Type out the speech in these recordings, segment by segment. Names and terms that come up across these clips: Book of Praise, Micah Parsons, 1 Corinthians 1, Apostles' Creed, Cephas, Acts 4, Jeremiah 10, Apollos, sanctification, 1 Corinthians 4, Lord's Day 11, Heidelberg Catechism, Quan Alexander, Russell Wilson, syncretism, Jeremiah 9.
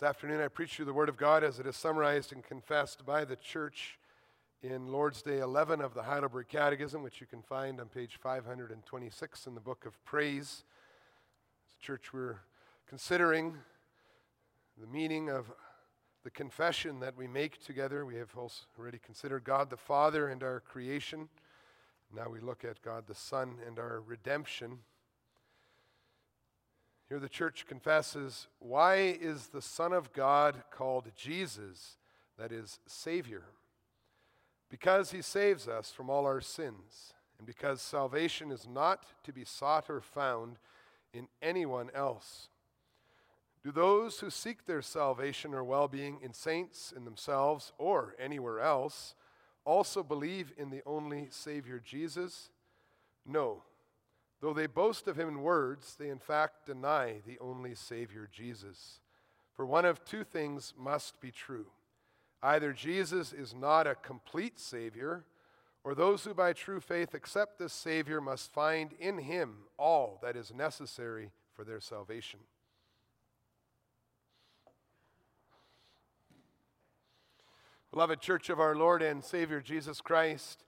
This afternoon I preach you the Word of God as it is summarized and confessed by the Church in Lord's Day 11 of the Heidelberg Catechism, which you can find on page 526 in the Book of Praise. As a church, we're considering the meaning of the confession that we make together. We have also already considered God the Father and our creation. Now we look at God the Son and our redemption. Here the church confesses, why is the Son of God called Jesus, that is, Savior? Because he saves us from all our sins, and because salvation is not to be sought or found in anyone else. Do those who seek their salvation or well-being in saints, in themselves, or anywhere else, also believe in the only Savior Jesus? No. Though they boast of him in words, they in fact deny the only Savior Jesus. For one of two things must be true. Either Jesus is not a complete Savior, or those who by true faith accept this Savior must find in him all that is necessary for their salvation. Beloved Church of our Lord and Savior Jesus Christ,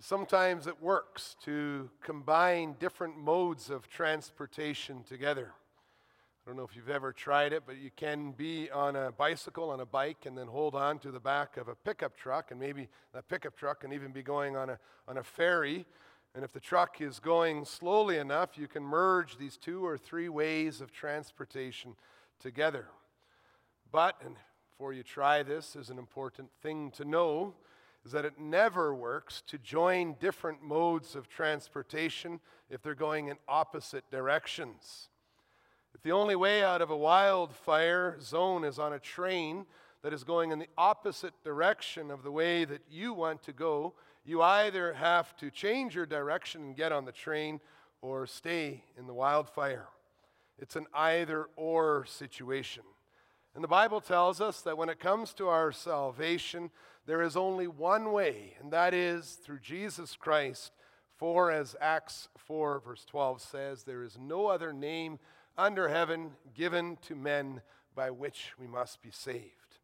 sometimes it works to combine different modes of transportation together. I don't know if you've ever tried it, but you can be on a bicycle, on a bike, and then hold on to the back of a pickup truck, and maybe that pickup truck can even be going on a ferry. And if the truck is going slowly enough, you can merge these two or three ways of transportation together. But before you try this, is an important thing to know, is that it never works to join different modes of transportation if they're going in opposite directions. If the only way out of a wildfire zone is on a train that is going in the opposite direction of the way that you want to go, you either have to change your direction and get on the train or stay in the wildfire. It's an either-or situation. And the Bible tells us that when it comes to our salvation, there is only one way, and that is through Jesus Christ. For as Acts 4, verse 12 says, there is no other name under heaven given to men by which we must be saved.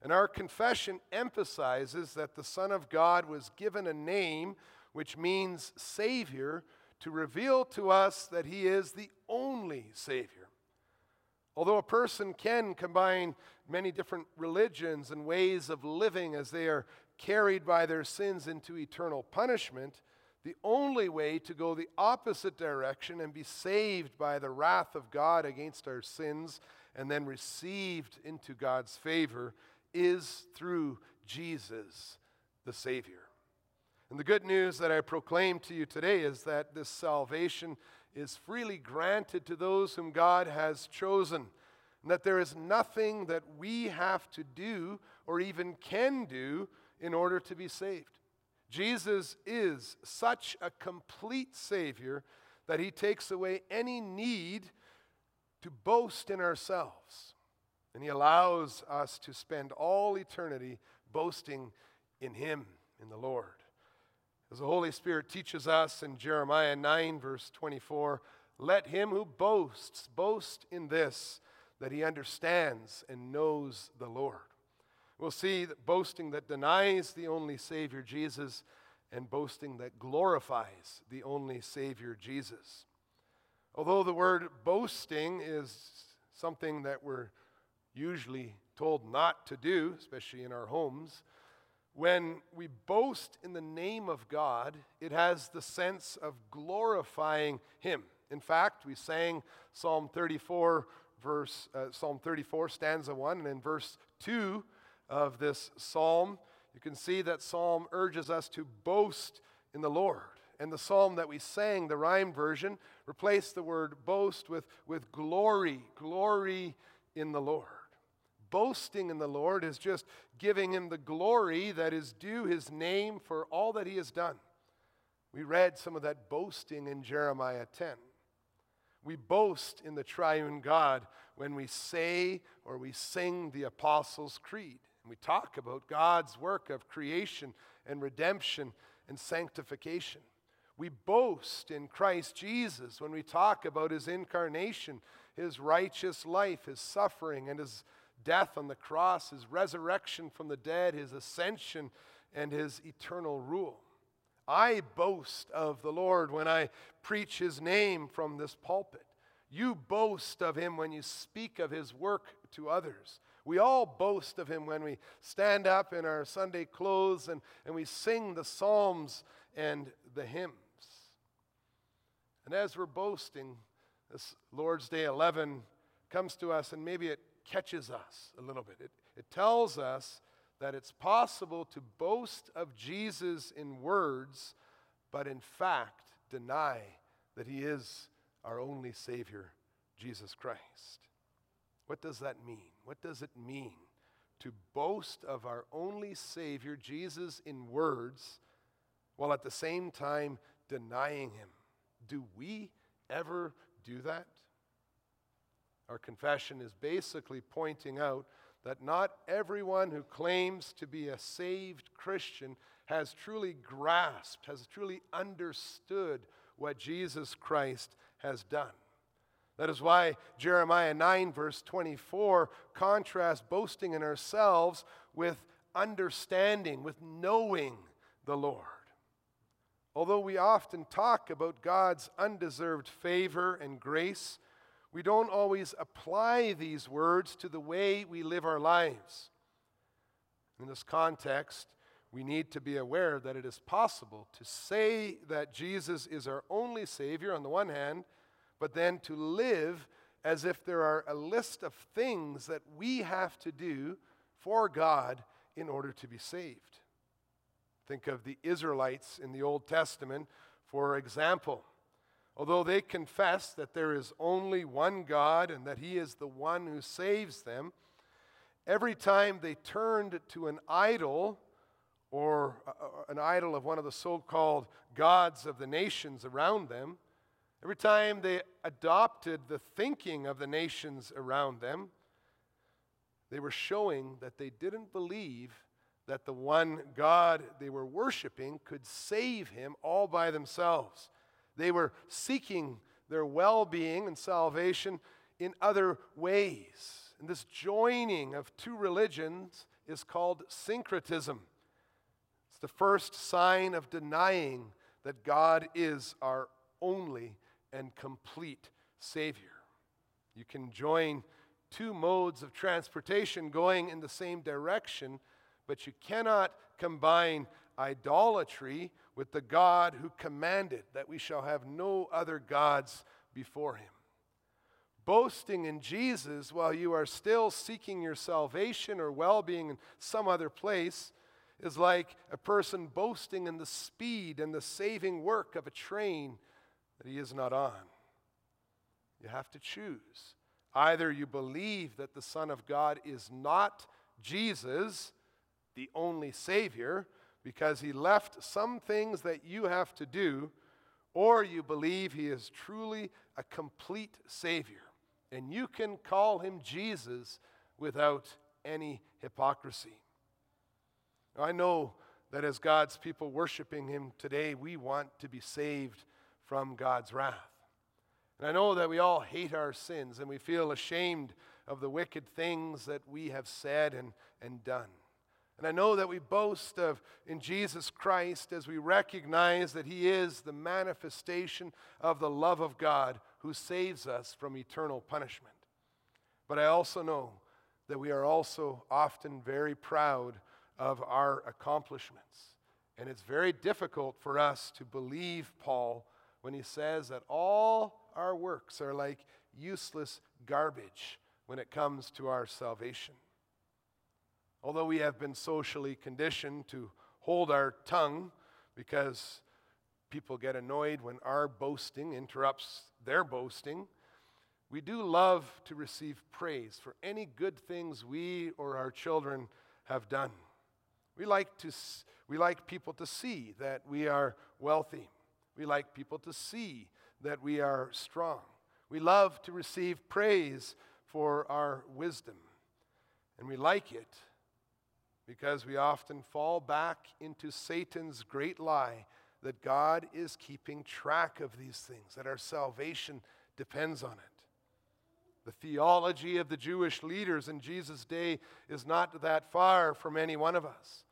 And our confession emphasizes that the Son of God was given a name, which means Savior, to reveal to us that he is the only Savior. Although a person can combine many different religions and ways of living as they are carried by their sins into eternal punishment, the only way to go the opposite direction and be saved by the wrath of God against our sins and then received into God's favor is through Jesus, the Savior. And the good news that I proclaim to you today is that this salvation is freely granted to those whom God has chosen, and that there is nothing that we have to do or even can do in order to be saved. Jesus is such a complete Savior that he takes away any need to boast in ourselves, and he allows us to spend all eternity boasting in him, in the Lord. As the Holy Spirit teaches us in Jeremiah 9, verse 24, let him who boasts, boast in this, that he understands and knows the Lord. We'll see that boasting that denies the only Savior Jesus and boasting that glorifies the only Savior Jesus. Although the word boasting is something that we're usually told not to do, especially in our homes, when we boast in the name of God, it has the sense of glorifying him. In fact, we sang Psalm 34, stanza 1, and in verse 2 of this psalm, you can see that psalm urges us to boast in the Lord. And the psalm that we sang, the rhyme version, replaced the word boast with glory, glory in the Lord. Boasting in the Lord is just giving him the glory that is due his name for all that he has done. We read some of that boasting in Jeremiah 10. We boast in the triune God when we say or we sing the Apostles' Creed. And we talk about God's work of creation and redemption and sanctification. We boast in Christ Jesus when we talk about his incarnation, his righteous life, his suffering, and his death on the cross, his resurrection from the dead, his ascension, and his eternal rule. I boast of the Lord when I preach his name from this pulpit. You boast of him when you speak of his work to others. We all boast of him when we stand up in our Sunday clothes and we sing the psalms and the hymns. And as we're boasting, this Lord's Day 11 comes to us, and maybe it catches us a little bit. It tells us that it's possible to boast of Jesus in words, but in fact deny that he is our only Savior, Jesus Christ. What does that mean? What does it mean to boast of our only Savior, Jesus, in words, while at the same time denying him? Do we ever do that? Our confession is basically pointing out that not everyone who claims to be a saved Christian has truly grasped, has truly understood what Jesus Christ has done. That is why Jeremiah 9 verse 24 contrasts boasting in ourselves with understanding, with knowing the Lord. Although we often talk about God's undeserved favor and grace, we don't always apply these words to the way we live our lives. In this context, we need to be aware that it is possible to say that Jesus is our only Savior on the one hand, but then to live as if there are a list of things that we have to do for God in order to be saved. Think of the Israelites in the Old Testament, for example. Although they confess that there is only one God and that he is the one who saves them, every time they turned to an idol or an idol of one of the so-called gods of the nations around them, every time they adopted the thinking of the nations around them, they were showing that they didn't believe that the one God they were worshiping could save him all by themselves. They were seeking their well-being and salvation in other ways. And this joining of two religions is called syncretism. It's the first sign of denying that God is our only and complete Savior. You can join two modes of transportation going in the same direction, but you cannot combine idolatry with the God who commanded that we shall have no other gods before him. Boasting in Jesus while you are still seeking your salvation or well-being in some other place is like a person boasting in the speed and the saving work of a train that he is not on. You have to choose. Either you believe that the Son of God is not Jesus, the only Savior, because he left some things that you have to do, or you believe he is truly a complete Savior, and you can call him Jesus without any hypocrisy. I know that as God's people worshiping him today, we want to be saved from God's wrath. And I know that we all hate our sins, and we feel ashamed of the wicked things that we have said and done. And I know that we boast of in Jesus Christ as we recognize that he is the manifestation of the love of God who saves us from eternal punishment. But I also know that we are also often very proud of our accomplishments. And it's very difficult for us to believe Paul when he says that all our works are like useless garbage when it comes to our salvation. Although we have been socially conditioned to hold our tongue because people get annoyed when our boasting interrupts their boasting, we do love to receive praise for any good things we or our children have done. We like people to see that we are wealthy. We like people to see that we are strong. We love to receive praise for our wisdom, and we like it because we often fall back into Satan's great lie that God is keeping track of these things, that our salvation depends on it. The theology of the Jewish leaders in Jesus' day is not that far from any one of us.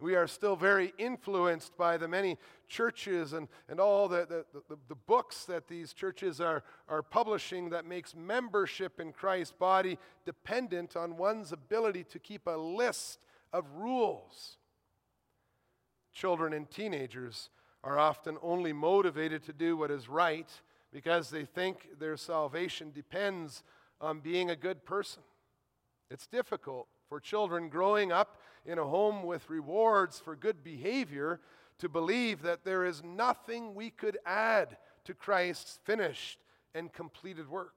We are still very influenced by the many churches and all the books that these churches are publishing that makes membership in Christ's body dependent on one's ability to keep a list of rules. Children and teenagers are often only motivated to do what is right because they think their salvation depends on being a good person. It's difficult for children growing up in a home with rewards for good behavior to believe that there is nothing we could add to Christ's finished and completed work.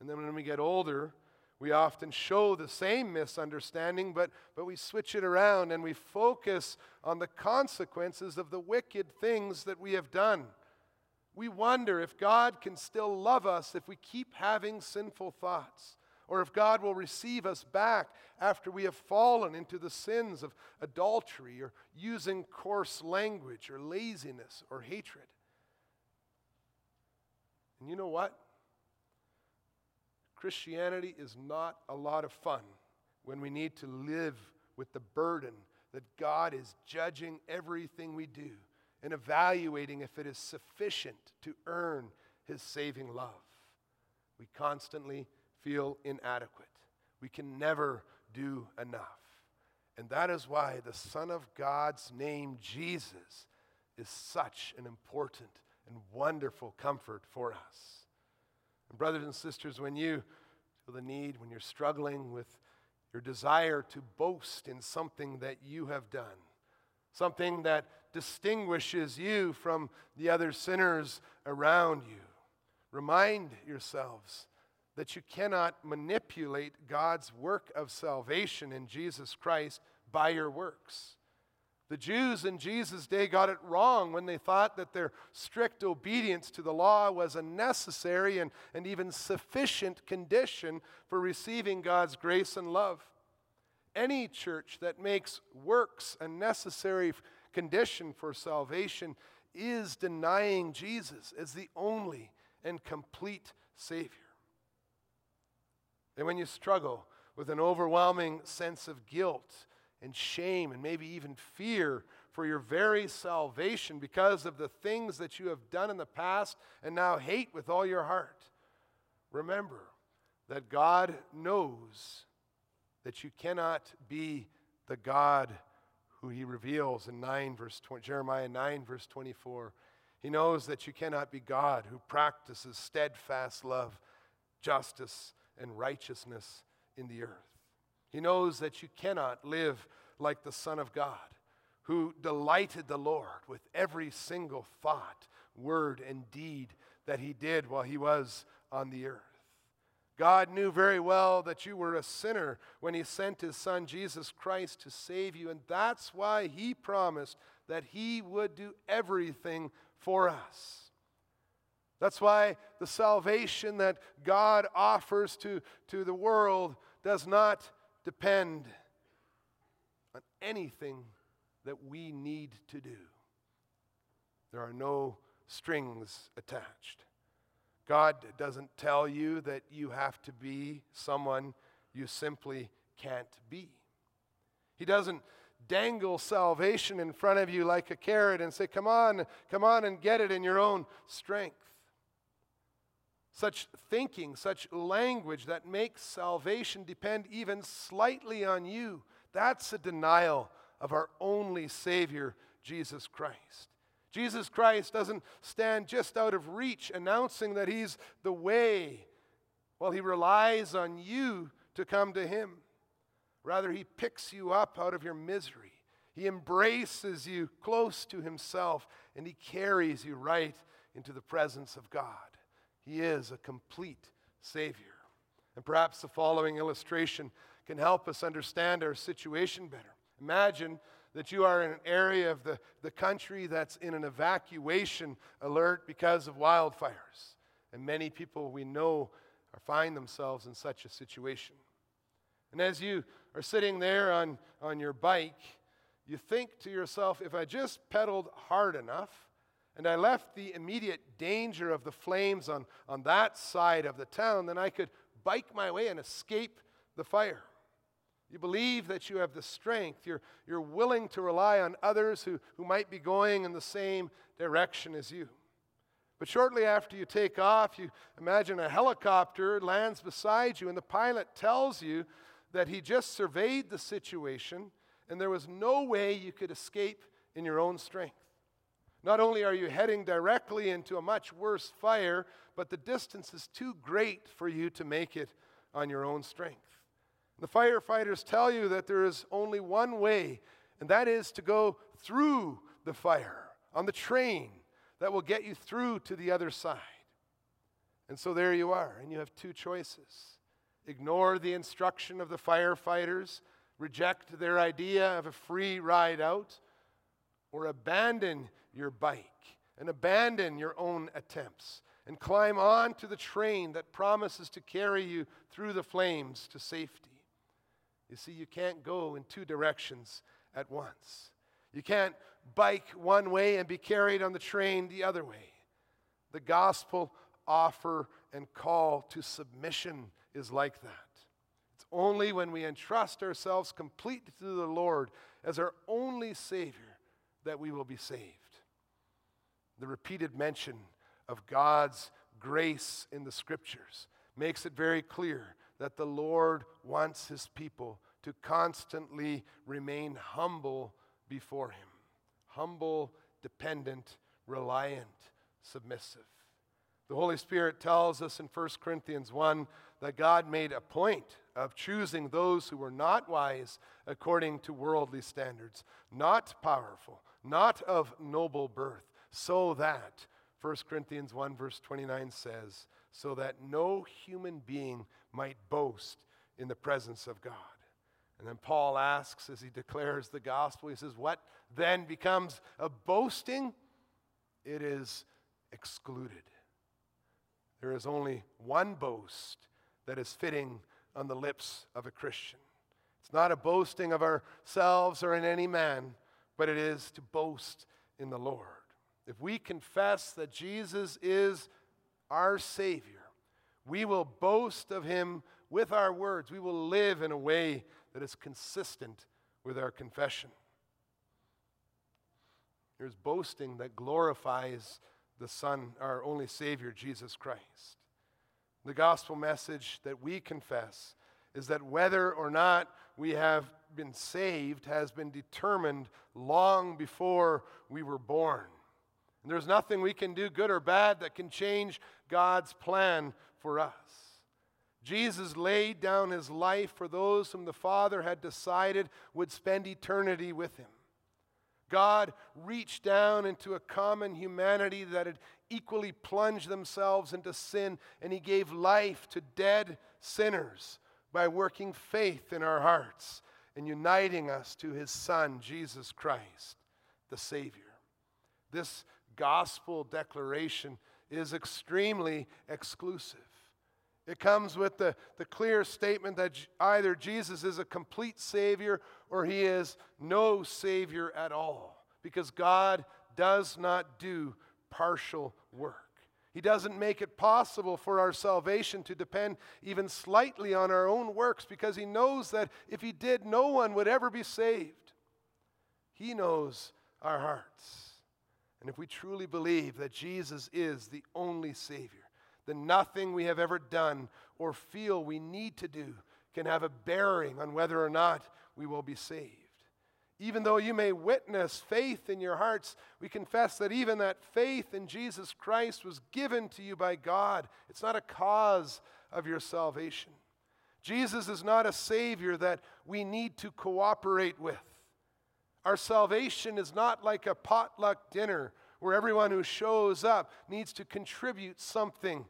And then when we get older, we often show the same misunderstanding, but we switch it around and we focus on the consequences of the wicked things that we have done. We wonder if God can still love us if we keep having sinful thoughts, or if God will receive us back after we have fallen into the sins of adultery or using coarse language or laziness or hatred. And you know what? Christianity is not a lot of fun when we need to live with the burden that God is judging everything we do and evaluating if it is sufficient to earn His saving love. We constantly feel inadequate. We can never do enough. And that is why the Son of God's name, Jesus, is such an important and wonderful comfort for us. And brothers and sisters, when you feel the need, when you're struggling with your desire to boast in something that you have done, something that distinguishes you from the other sinners around you, remind yourselves that you cannot manipulate God's work of salvation in Jesus Christ by your works. The Jews in Jesus' day got it wrong when they thought that their strict obedience to the law was a necessary and even sufficient condition for receiving God's grace and love. Any church that makes works a necessary condition for salvation is denying Jesus as the only and complete Savior. And when you struggle with an overwhelming sense of guilt and shame and maybe even fear for your very salvation because of the things that you have done in the past and now hate with all your heart, remember that God knows that you cannot be the God who He reveals in Jeremiah 9, verse 24. He knows that you cannot be God who practices steadfast love, justice, and righteousness in the earth. He knows that you cannot live like the Son of God, who delighted the Lord with every single thought, word, and deed that He did while He was on the earth. God knew very well that you were a sinner when He sent His Son Jesus Christ to save you, and that's why He promised that He would do everything for us. That's why the salvation that God offers to the world does not depend on anything that we need to do. There are no strings attached. God doesn't tell you that you have to be someone you simply can't be. He doesn't dangle salvation in front of you like a carrot and say, come on and get it in your own strength. Such thinking, such language that makes salvation depend even slightly on you, that's a denial of our only Savior, Jesus Christ. Jesus Christ doesn't stand just out of reach announcing that He's the way, while He relies on you to come to Him. Rather, He picks you up out of your misery. He embraces you close to Himself, and He carries you right into the presence of God. He is a complete Savior. And perhaps the following illustration can help us understand our situation better. Imagine that you are in an area of the country that's in an evacuation alert because of wildfires. And many people we know find themselves in such a situation. And as you are sitting there on your bike, you think to yourself, if I just pedaled hard enough and I left the immediate danger of the flames on that side of the town, then I could bike my way and escape the fire. You believe that you have the strength. You're willing to rely on others who might be going in the same direction as you. But shortly after you take off, you imagine a helicopter lands beside you, and the pilot tells you that he just surveyed the situation and there was no way you could escape in your own strength. Not only are you heading directly into a much worse fire, but the distance is too great for you to make it on your own strength. The firefighters tell you that there is only one way, and that is to go through the fire on the train that will get you through to the other side. And so there you are, and you have two choices. Ignore the instruction of the firefighters, reject their idea of a free ride out, or abandon your bike and abandon your own attempts and climb on to the train that promises to carry you through the flames to safety. You see, you can't go in two directions at once. You can't bike one way and be carried on the train the other way. The gospel offer and call to submission is like that. It's only when we entrust ourselves completely to the Lord as our only Savior that we will be saved. The repeated mention of God's grace in the Scriptures makes it very clear that the Lord wants His people to constantly remain humble before Him. Humble, dependent, reliant, submissive. The Holy Spirit tells us in 1 Corinthians 1 that God made a point of choosing those who were not wise according to worldly standards, not powerful, not of noble birth, so that, 1 Corinthians 1 verse 29 says, so that no human being might boast in the presence of God. And then Paul asks, as he declares the gospel, he says, what then becomes of boasting? It is excluded. There is only one boast that is fitting on the lips of a Christian. It's not a boasting of ourselves or in any man, but it is to boast in the Lord. If we confess that Jesus is our Savior, we will boast of Him with our words. We will live in a way that is consistent with our confession. There's boasting that glorifies the Son, our only Savior, Jesus Christ. The gospel message that we confess is that whether or not we have been saved has been determined long before we were born. And there's nothing we can do, good or bad, that can change God's plan for us. Jesus laid down His life for those whom the Father had decided would spend eternity with Him. God reached down into a common humanity that had equally plunged themselves into sin, and He gave life to dead sinners by working faith in our hearts and uniting us to His Son, Jesus Christ, the Savior. This gospel declaration is extremely exclusive. It comes with the clear statement that either Jesus is a complete Savior or He is no Savior at all, because God does not do partial work. He doesn't make it possible for our salvation to depend even slightly on our own works, because He knows that if He did, no one would ever be saved. He knows our hearts. And if we truly believe that Jesus is the only Savior, then nothing we have ever done or feel we need to do can have a bearing on whether or not we will be saved. Even though you may witness faith in your hearts, we confess that even that faith in Jesus Christ was given to you by God. It's not a cause of your salvation. Jesus is not a Savior that we need to cooperate with. Our salvation is not like a potluck dinner where everyone who shows up needs to contribute something.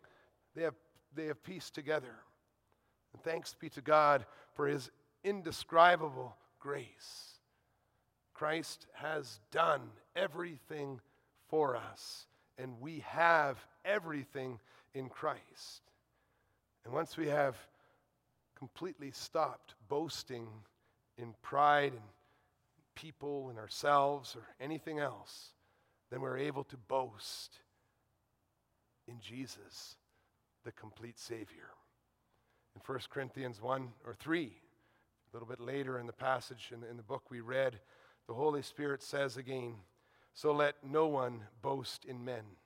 They have pieced together. And thanks be to God for His indescribable grace. Christ has done everything for us, and we have everything in Christ. And once we have completely stopped boasting in pride and people and ourselves or anything else, then we're able to boast in Jesus, the complete Savior. In 1 Corinthians 1 or 3, a little bit later in the passage in the book we read, the Holy Spirit says again, "So let no one boast in men,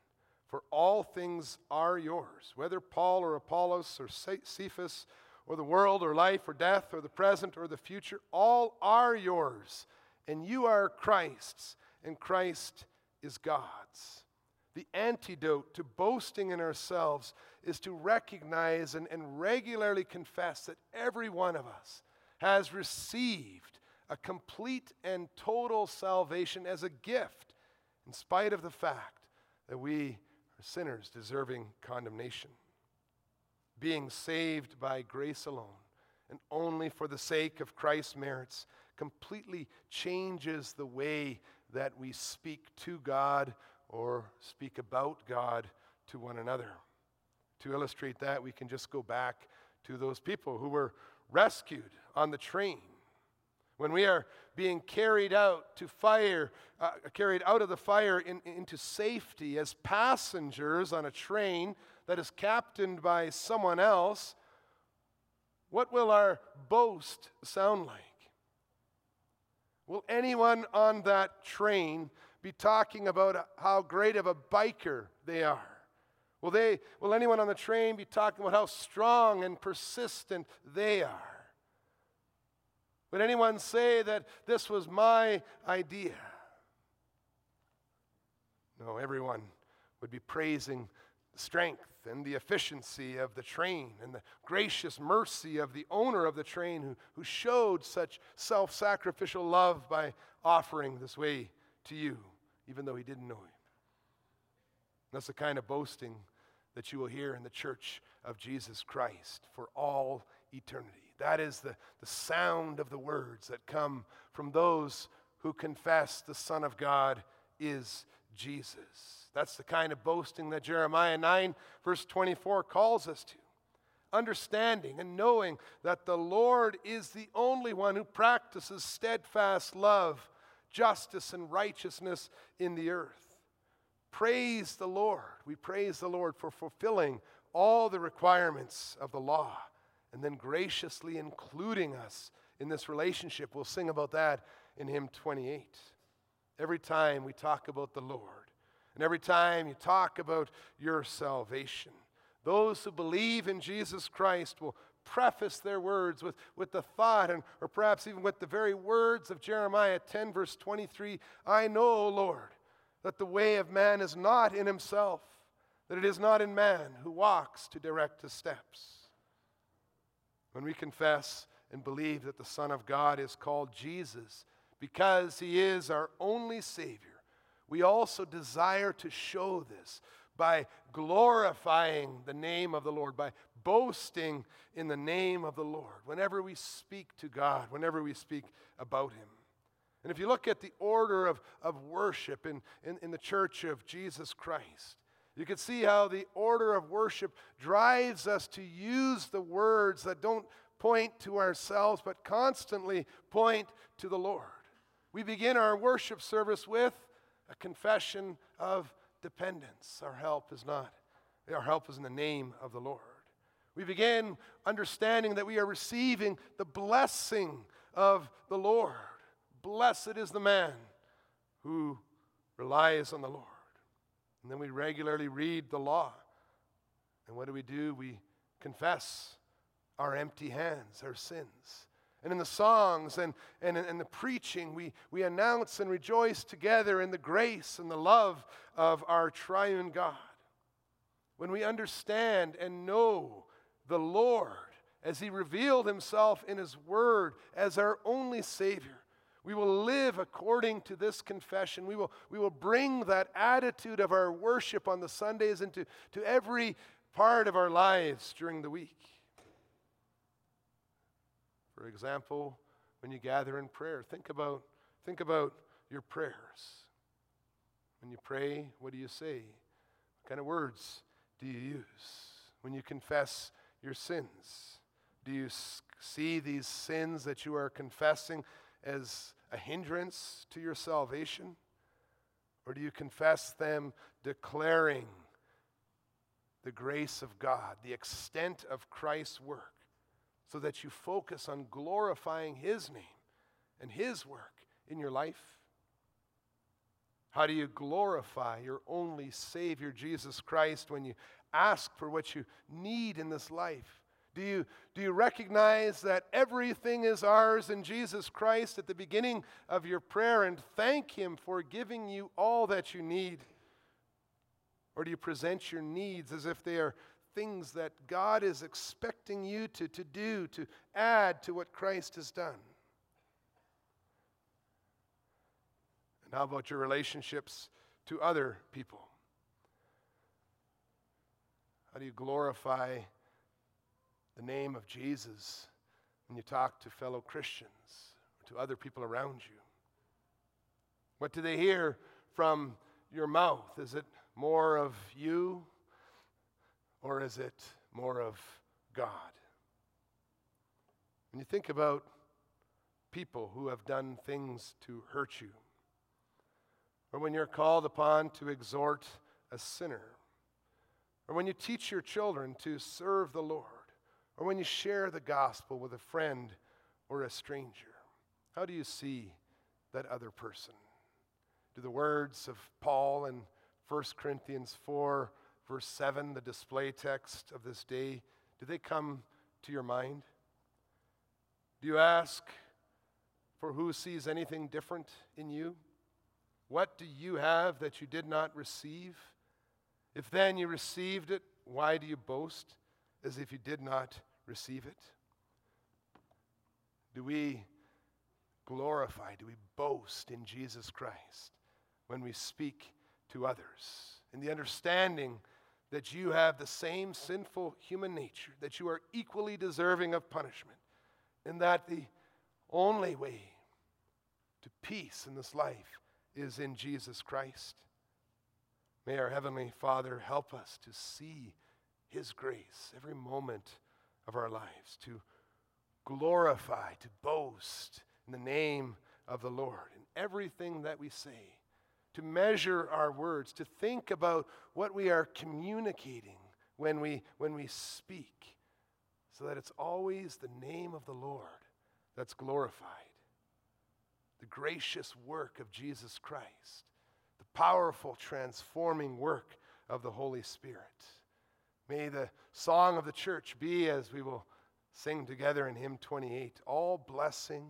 for all things are yours, whether Paul or Apollos or Cephas or the world or life or death or the present or the future, all are yours, and you are Christ's, and Christ is God's." The antidote to boasting in ourselves is to recognize and regularly confess that every one of us has received a complete and total salvation as a gift, in spite of the fact that we are sinners deserving condemnation. Being saved by grace alone and only for the sake of Christ's merits completely changes the way that we speak to God or speak about God to one another. To illustrate that, we can just go back to those people who were rescued on the train. When we are being carried out of the fire into safety as passengers on a train that is captained by someone else, what will our boast sound like? Will anyone on that train be talking about how great of a biker they are? Will anyone on the train be talking about how strong and persistent they are? Would anyone say that this was my idea? No, everyone would be praising the strength and the efficiency of the train and the gracious mercy of the owner of the train who showed such self-sacrificial love by offering this way to you, even though he didn't know him. That's the kind of boasting that you will hear in the church of Jesus Christ for all eternity. That is the sound of the words that come from those who confess the Son of God is Jesus. That's the kind of boasting that Jeremiah 9, verse 24 calls us to. Understanding and knowing that the Lord is the only one who practices steadfast love, justice, and righteousness in the earth. Praise the Lord. We praise the Lord for fulfilling all the requirements of the law, and then graciously including us in this relationship. We'll sing about that in hymn 28. Every time we talk about the Lord, and every time you talk about your salvation, those who believe in Jesus Christ will preface their words with the thought, and or perhaps even with the very words of Jeremiah 10, verse 23, "I know, O Lord, that the way of man is not in himself, that it is not in man who walks to direct his steps." When we confess and believe that the Son of God is called Jesus because he is our only Savior, we also desire to show this by glorifying the name of the Lord, by boasting in the name of the Lord, whenever we speak to God, whenever we speak about him. And if you look at the order of worship in the Church of Jesus Christ, you can see how the order of worship drives us to use the words that don't point to ourselves, but constantly point to the Lord. We begin our worship service with a confession of dependence. Our help is in the name of the Lord. We begin understanding that we are receiving the blessing of the Lord. Blessed is the man who relies on the Lord. And then we regularly read the law. And what do? We confess our empty hands, our sins. And in the songs and the preaching, we announce and rejoice together in the grace and the love of our triune God. When we understand and know the Lord as he revealed himself in his word as our only Savior, we will live according to this confession. We will bring that attitude of our worship on the Sundays into every part of our lives during the week. For example, when you gather in prayer, think about your prayers. When you pray, what do you say? What kind of words do you use? When you confess your sins, do you see these sins that you are confessing as a hindrance to your salvation? Or do you confess them declaring the grace of God, the extent of Christ's work, so that you focus on glorifying His name and His work in your life? How do you glorify your only Savior, Jesus Christ, when you ask for what you need in this life? Do you recognize that everything is ours in Jesus Christ at the beginning of your prayer and thank Him for giving you all that you need? Or do you present your needs as if they are things that God is expecting you to do, to add to what Christ has done? And how about your relationships to other people? How do you glorify the name of Jesus when you talk to fellow Christians or to other people around you? What do they hear from your mouth? Is it more of you, or is it more of God? When you think about people who have done things to hurt you, or when you're called upon to exhort a sinner, or when you teach your children to serve the Lord, or when you share the gospel with a friend or a stranger, how do you see that other person? Do the words of Paul in 1 Corinthians 4, verse 7, the display text of this day, do they come to your mind? Do you ask for who sees anything different in you? What do you have that you did not receive? If then you received it, why do you boast as if you did not receive it? Do we glorify, do we boast in Jesus Christ when we speak to others, in the understanding that you have the same sinful human nature, that you are equally deserving of punishment, and that the only way to peace in this life is in Jesus Christ? May our Heavenly Father help us to see His grace every moment of our lives, to glorify, to boast in the name of the Lord in everything that we say, to measure our words, to think about what we are communicating when we speak, so that it's always the name of the Lord that's glorified. The gracious work of Jesus Christ, the powerful transforming work of the Holy Spirit. May the song of the church be, as we will sing together in hymn 28, all blessing,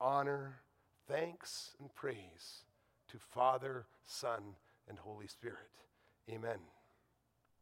honor, thanks, and praise to Father, Son, and Holy Spirit. Amen.